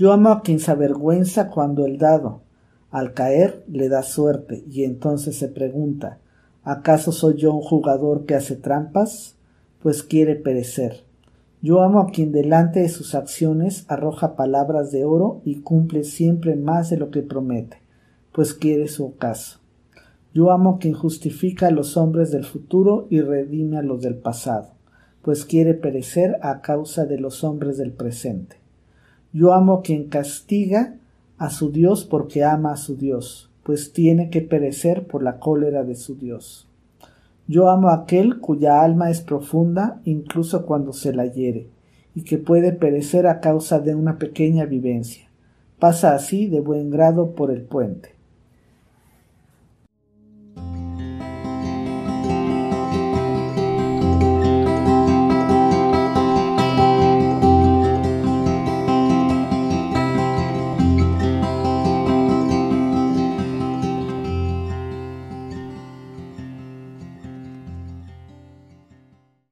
Yo amo a quien se avergüenza cuando el dado, al caer, le da suerte, y entonces se pregunta, ¿acaso soy yo un jugador que hace trampas? Pues quiere perecer. Yo amo a quien delante de sus acciones arroja palabras de oro y cumple siempre más de lo que promete, pues quiere su ocaso. Yo amo a quien justifica a los hombres del futuro y redime a los del pasado, pues quiere perecer a causa de los hombres del presente. Yo amo a quien castiga a su Dios porque ama a su Dios, pues tiene que perecer por la cólera de su Dios. Yo amo a aquel cuya alma es profunda incluso cuando se la hiere, y que puede perecer a causa de una pequeña vivencia. Pasa así de buen grado por el puente.